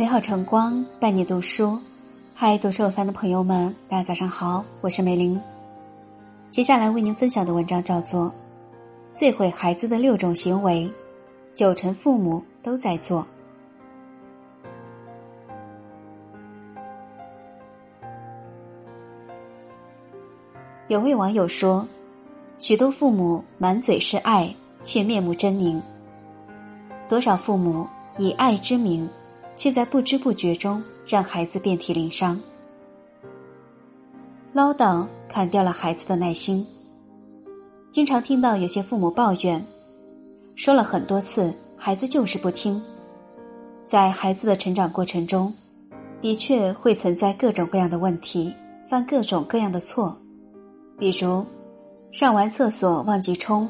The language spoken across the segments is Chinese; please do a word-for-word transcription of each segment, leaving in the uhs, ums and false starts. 美好晨光伴你读书。嗨，读书有范的朋友们，大家早上好，我是梅玲。接下来为您分享的文章叫做《最毁孩子的六种行为，九成父母都在做》。有位网友说，许多父母满嘴是爱，却面目狰狞。多少父母以爱之名，却在不知不觉中让孩子遍体鳞伤。唠叨砍掉了孩子的耐心。经常听到有些父母抱怨，说了很多次，孩子就是不听。在孩子的成长过程中，的确会存在各种各样的问题，犯各种各样的错，比如上完厕所忘记冲，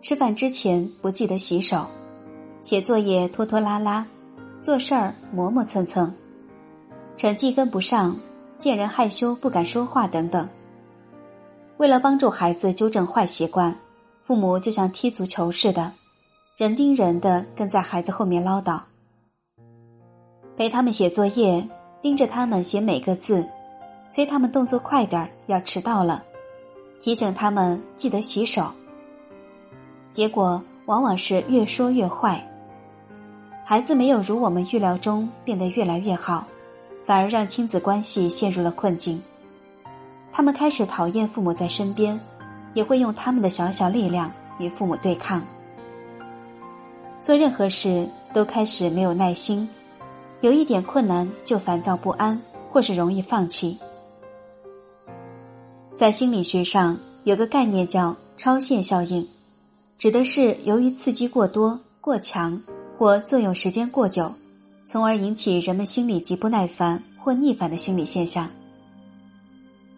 吃饭之前不记得洗手，写作业拖拖拉拉，做事儿磨磨蹭蹭，成绩跟不上，见人害羞不敢说话等等。为了帮助孩子纠正坏习惯，父母就像踢足球似的，人盯人的跟在孩子后面唠叨，陪他们写作业，盯着他们写每个字，催他们动作快点，要迟到了，提醒他们记得洗手。结果往往是越说越坏，孩子没有如我们预料中变得越来越好，反而让亲子关系陷入了困境。他们开始讨厌父母在身边，也会用他们的小小力量与父母对抗。做任何事都开始没有耐心，有一点困难就烦躁不安，或是容易放弃。在心理学上有个概念叫超限效应，指的是由于刺激过多、过强或作用时间过久，从而引起人们心理极不耐烦或逆反的心理现象。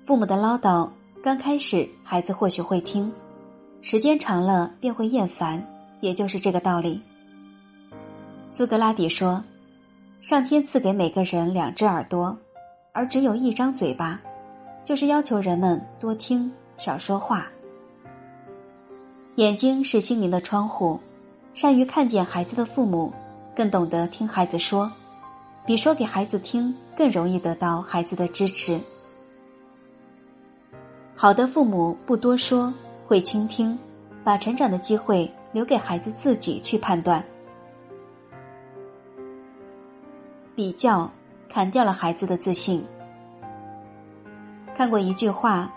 父母的唠叨，刚开始孩子或许会听，时间长了便会厌烦，也就是这个道理。苏格拉底说，上天赐给每个人两只耳朵，而只有一张嘴巴，就是要求人们多听少说话。眼睛是心灵的窗户，善于看见孩子的父母更懂得听孩子说，比说给孩子听更容易得到孩子的支持。好的父母不多说，会倾听，把成长的机会留给孩子自己去判断。比较砍掉了孩子的自信。看过一句话，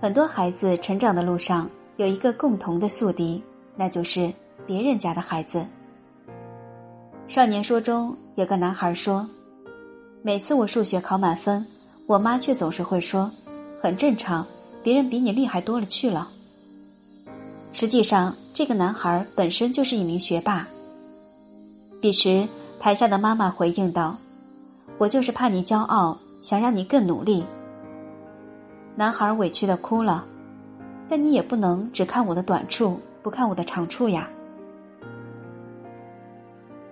很多孩子成长的路上有一个共同的宿敌，那就是别人家的孩子。少年说中有个男孩说，每次我数学考满分，我妈却总是会说，很正常，别人比你厉害多了去了。实际上这个男孩本身就是一名学霸。彼时台下的妈妈回应道，我就是怕你骄傲，想让你更努力。男孩委屈地哭了，但你也不能只看我的短处，不看我的长处呀。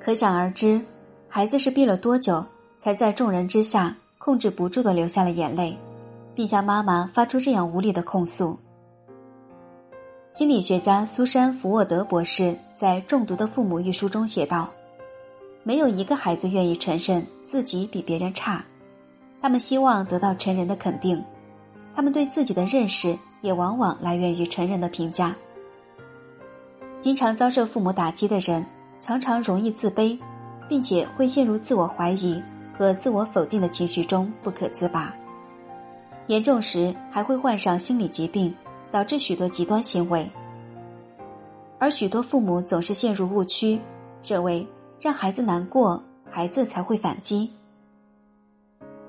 可想而知，孩子是憋了多久，才在众人之下控制不住地流下了眼泪，并向妈妈发出这样无力的控诉。心理学家苏珊·福沃德博士在《中毒的父母》一书中写道，没有一个孩子愿意承认自己比别人差，他们希望得到成人的肯定，他们对自己的认识也往往来源于成人的评价。经常遭受父母打击的人常常容易自卑，并且会陷入自我怀疑和自我否定的情绪中不可自拔，严重时还会患上心理疾病，导致许多极端行为。而许多父母总是陷入误区，认为让孩子难过，孩子才会反击。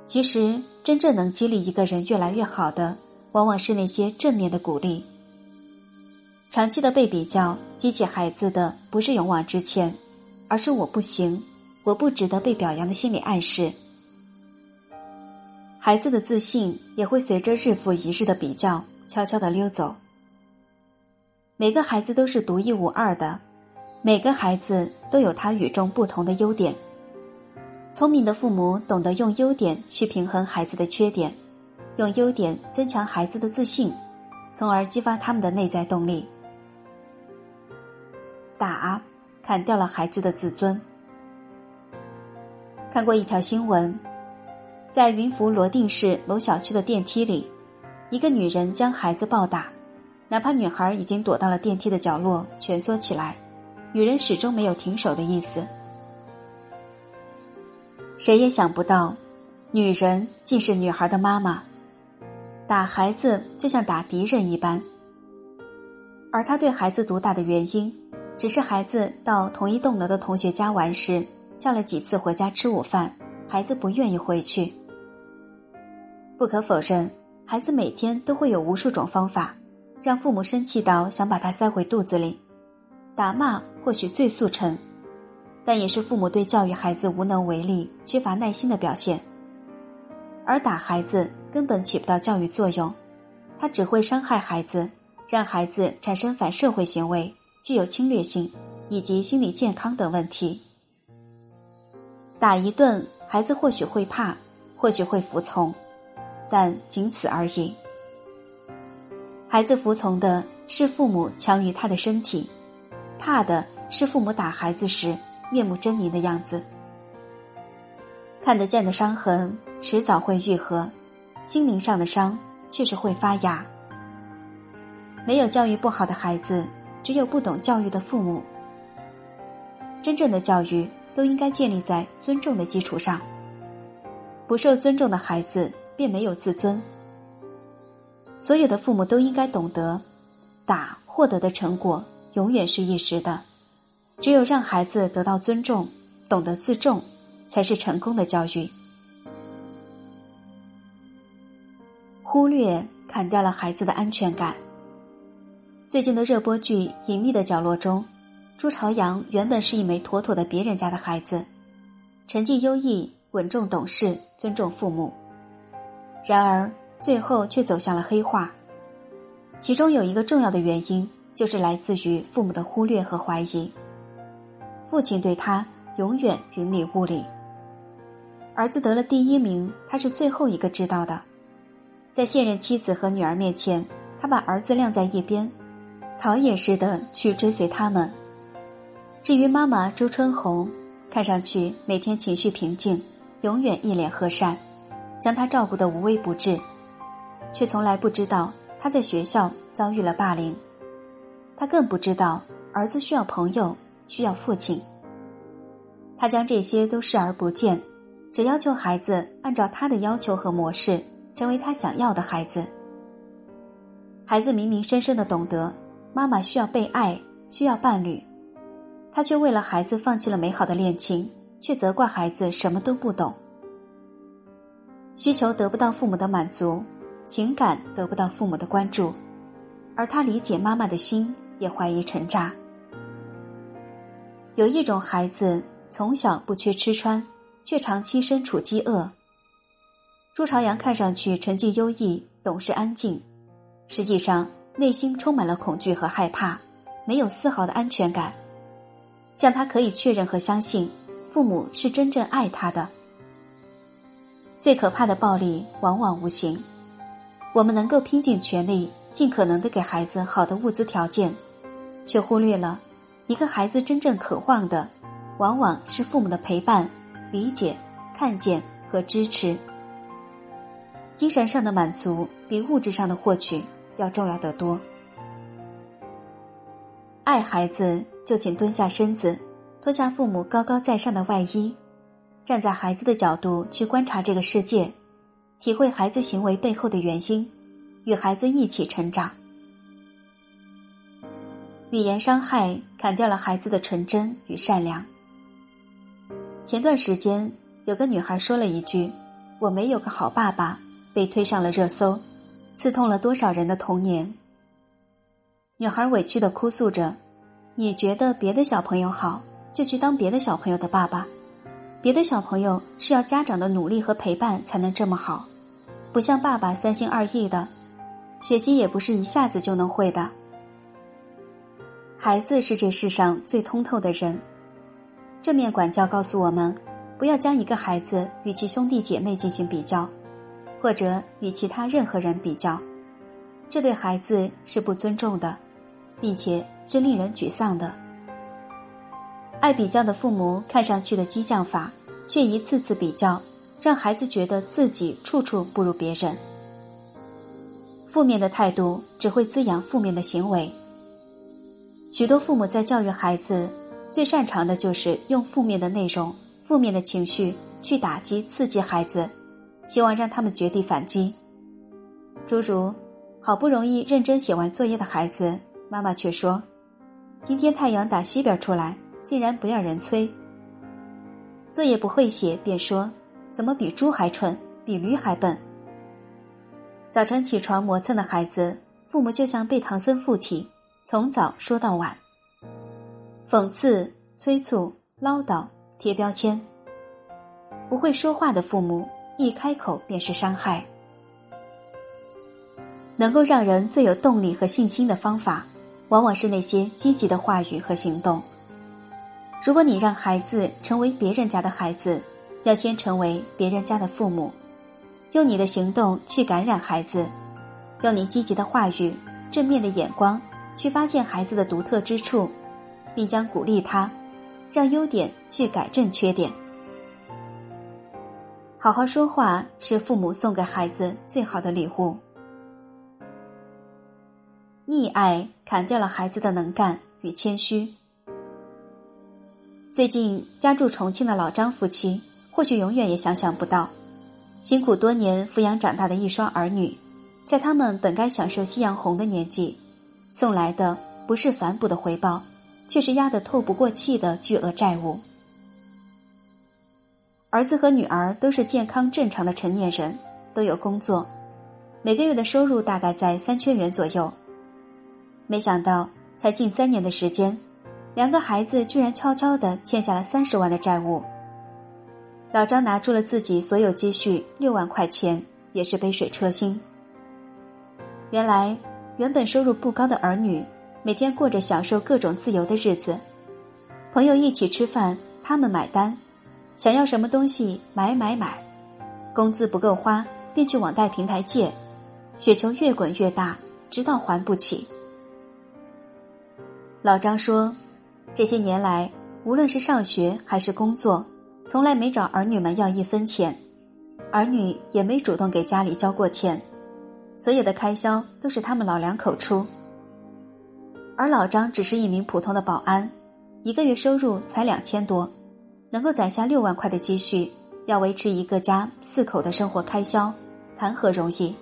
其实真正能激励一个人越来越好的，往往是那些正面的鼓励。长期的被比较激起孩子的不是勇往直前，而是我不行，我不值得被表扬的心理暗示。孩子的自信也会随着日复一日的比较悄悄地溜走。每个孩子都是独一无二的，每个孩子都有他与众不同的优点。聪明的父母懂得用优点去平衡孩子的缺点，用优点增强孩子的自信，从而激发他们的内在动力。打，砍掉了孩子的自尊。看过一条新闻，在云浮罗定市某小区的电梯里，一个女人将孩子暴打，哪怕女孩已经躲到了电梯的角落蜷缩起来，女人始终没有停手的意思。谁也想不到，女人竟是女孩的妈妈，打孩子就像打敌人一般。而她对孩子毒打的原因，只是孩子到同一栋楼的同学家玩时，叫了几次回家吃午饭，孩子不愿意回去。不可否认，孩子每天都会有无数种方法，让父母生气到想把他塞回肚子里。打骂或许最速成，但也是父母对教育孩子无能为力、缺乏耐心的表现。而打孩子根本起不到教育作用，它只会伤害孩子，让孩子产生反社会行为，具有侵略性以及心理健康等问题。打一顿，孩子或许会怕，或许会服从，但仅此而已。孩子服从的是父母强于他的身体，怕的是父母打孩子时面目狰狞的样子。看得见的伤痕迟早会愈合，心灵上的伤却是会发芽。没有教育不好的孩子，只有不懂教育的父母。真正的教育都应该建立在尊重的基础上，不受尊重的孩子便没有自尊。所有的父母都应该懂得，打获得的成果永远是一时的，只有让孩子得到尊重，懂得自重，才是成功的教育。忽略砍掉了孩子的安全感。最近的热播剧《隐秘的角落》中，朱朝阳原本是一枚妥妥的别人家的孩子，成绩优异，稳重懂事，尊重父母，然而最后却走向了黑化。其中有一个重要的原因，就是来自于父母的忽略和怀疑。父亲对他永远云里雾里。儿子得了第一名，他是最后一个知道的。在现任妻子和女儿面前，他把儿子晾在一边，陶冶似的去追随他们。至于妈妈周春红，看上去每天情绪平静，永远一脸和善，将他照顾得无微不至，却从来不知道他在学校遭遇了霸凌。他更不知道儿子需要朋友，需要父亲。他将这些都视而不见，只要求孩子按照他的要求和模式，成为他想要的孩子。孩子明明深深地懂得，妈妈需要被爱，需要伴侣，他却为了孩子放弃了美好的恋情，却责怪孩子什么都不懂。需求得不到父母的满足，情感得不到父母的关注，而他理解妈妈的心也怀疑成渣。有一种孩子从小不缺吃穿，却长期身处饥饿。朱朝阳看上去成绩优异，懂事安静，实际上内心充满了恐惧和害怕，没有丝毫的安全感，让他可以确认和相信父母是真正爱他的。最可怕的暴力往往无形。我们能够拼尽全力，尽可能地给孩子好的物资条件，却忽略了一个孩子真正渴望的，往往是父母的陪伴、理解、看见和支持。精神上的满足比物质上的获取要重要得多。爱孩子就请蹲下身子，脱下父母高高在上的外衣，站在孩子的角度去观察这个世界，体会孩子行为背后的原因，与孩子一起成长。语言伤害砍掉了孩子的纯真与善良。前段时间，有个女孩说了一句“我没有个好爸爸”，被推上了热搜，刺痛了多少人的童年。女孩委屈地哭诉着，你觉得别的小朋友好，就去当别的小朋友的爸爸，别的小朋友是要家长的努力和陪伴才能这么好，不像爸爸三心二意的，学习也不是一下子就能会的。孩子是这世上最通透的人。正面管教告诉我们，不要将一个孩子与其兄弟姐妹进行比较，或者与其他任何人比较，这对孩子是不尊重的，并且是令人沮丧的。爱比较的父母看上去的激将法，却一次次比较，让孩子觉得自己处处不如别人。负面的态度只会滋养负面的行为。许多父母在教育孩子，最擅长的就是用负面的内容、负面的情绪去打击、刺激孩子，希望让他们绝地反击。诸如，好不容易认真写完作业的孩子，妈妈却说：“今天太阳打西边出来，竟然不要人催。”作业不会写，便说：“怎么比猪还蠢，比驴还笨。”早晨起床磨蹭的孩子，父母就像被唐僧附体，从早说到晚。讽刺、催促、唠叨、贴标签。不会说话的父母，一开口便是伤害。能够让人最有动力和信心的方法，往往是那些积极的话语和行动。如果你让孩子成为别人家的孩子，要先成为别人家的父母。用你的行动去感染孩子，用你积极的话语、正面的眼光去发现孩子的独特之处，并将鼓励他，让优点去改正缺点。好好说话是父母送给孩子最好的礼物。溺爱砍掉了孩子的能干与谦虚。最近家住重庆的老张夫妻，或许永远也想象不到，辛苦多年抚养长大的一双儿女，在他们本该享受夕阳红的年纪，送来的不是反哺的回报，却是压得透不过气的巨额债务。儿子和女儿都是健康正常的成年人，都有工作，每个月的收入大概在三千元左右。没想到才近三年的时间，两个孩子居然悄悄地欠下了三十万的债务。老张拿出了自己所有积蓄六万块钱，也是杯水车薪。原来，原本收入不高的儿女，每天过着享受各种自由的日子。朋友一起吃饭，他们买单，想要什么东西买买买。工资不够花，便去网贷平台借，雪球越滚越大，直到还不起。老张说，这些年来，无论是上学还是工作，从来没找儿女们要一分钱，儿女也没主动给家里交过钱，所有的开销都是他们老两口出。而老张只是一名普通的保安，一个月收入才两千多，能够攒下六万块的积蓄，要维持一个家四口的生活开销，谈何容易？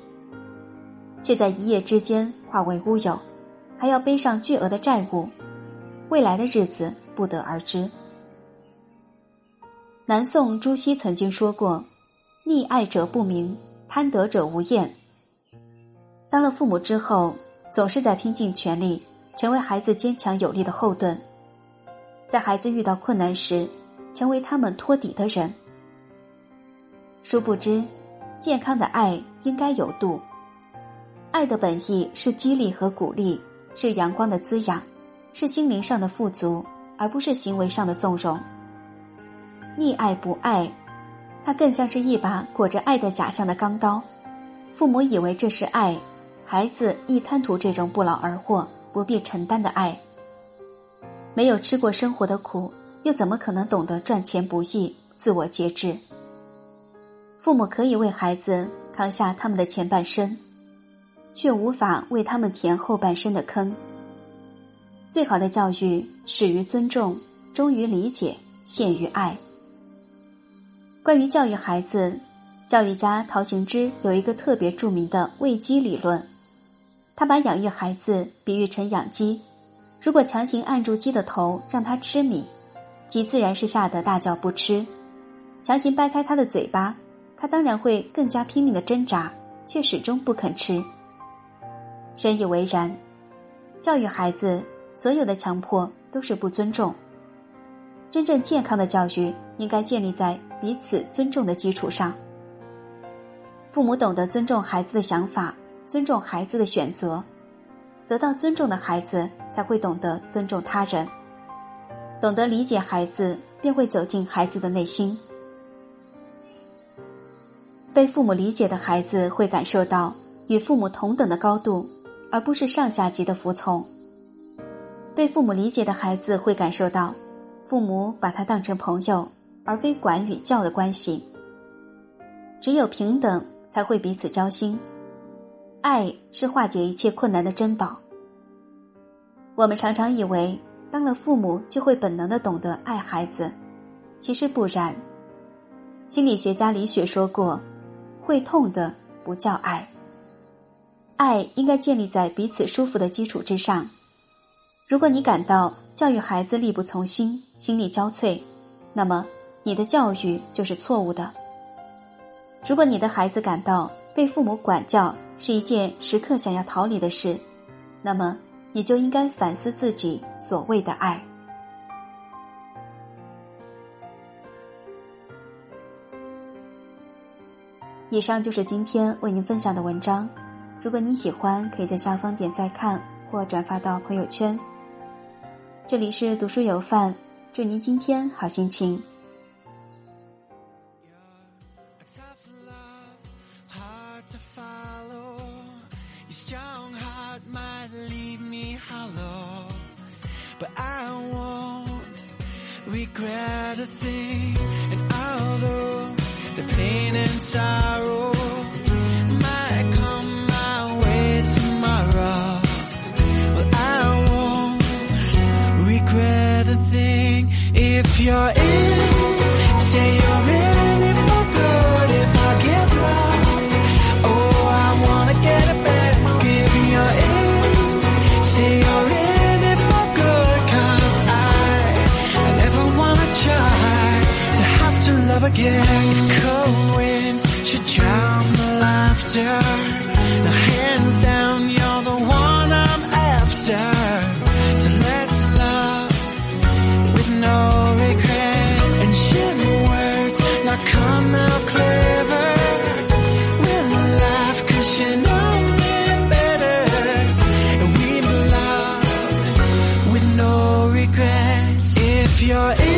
却在一夜之间化为乌有，还要背上巨额的债务，未来的日子不得而知。南宋朱熹曾经说过，溺爱者不明，贪得者无厌。当了父母之后，总是在拼尽全力，成为孩子坚强有力的后盾，在孩子遇到困难时，成为他们托底的人。殊不知，健康的爱应该有度。爱的本意是激励和鼓励，是阳光的滋养，是心灵上的富足，而不是行为上的纵容。溺爱不爱，它更像是一把裹着爱的假象的钢刀。父母以为这是爱，孩子亦贪图这种不劳而获、不必承担的爱。没有吃过生活的苦，又怎么可能懂得赚钱不易、自我节制？父母可以为孩子扛下他们的前半生，却无法为他们填后半生的坑。最好的教育始于尊重，忠于理解，陷于爱。关于教育孩子，教育家陶行知有一个特别著名的喂鸡理论。他把养育孩子比喻成养鸡，如果强行按住鸡的头让它吃米，鸡自然是吓得大叫不吃；强行掰开它的嘴巴，它当然会更加拼命的挣扎，却始终不肯吃。深以为然，教育孩子，所有的强迫都是不尊重。真正健康的教育应该建立在彼此尊重的基础上。父母懂得尊重孩子的想法，尊重孩子的选择，得到尊重的孩子才会懂得尊重他人，懂得理解孩子，便会走进孩子的内心。被父母理解的孩子会感受到与父母同等的高度，而不是上下级的服从。被父母理解的孩子会感受到父母把他当成朋友，而非管与教的关系。只有平等才会彼此交心，爱是化解一切困难的珍宝。我们常常以为当了父母就会本能地懂得爱孩子，其实不然。心理学家李雪说过，会痛的不叫爱。爱应该建立在彼此舒服的基础之上。如果你感到教育孩子力不从心，心力交瘁，那么你的教育就是错误的。如果你的孩子感到被父母管教是一件时刻想要逃离的事，那么你就应该反思自己所谓的爱。以上就是今天为您分享的文章，如果您喜欢，可以在下方点赞看或转发到朋友圈。这里是读书有范，祝您今天好心情。Sorrow might come my way tomorrow, but I won't regret a thing. If you're in, say you're in it for good. If I get wrong, oh, I wanna get it back. If you're in, say you're in it for good. 'Cause I, I never wanna try to have to love again. If cold winds should drown the laughter, now hands down you're the one I'm after. So let's love with no regrets, and shitty words not come out clever. We'll laugh 'cause you know me better, and we love with no regrets. If you're in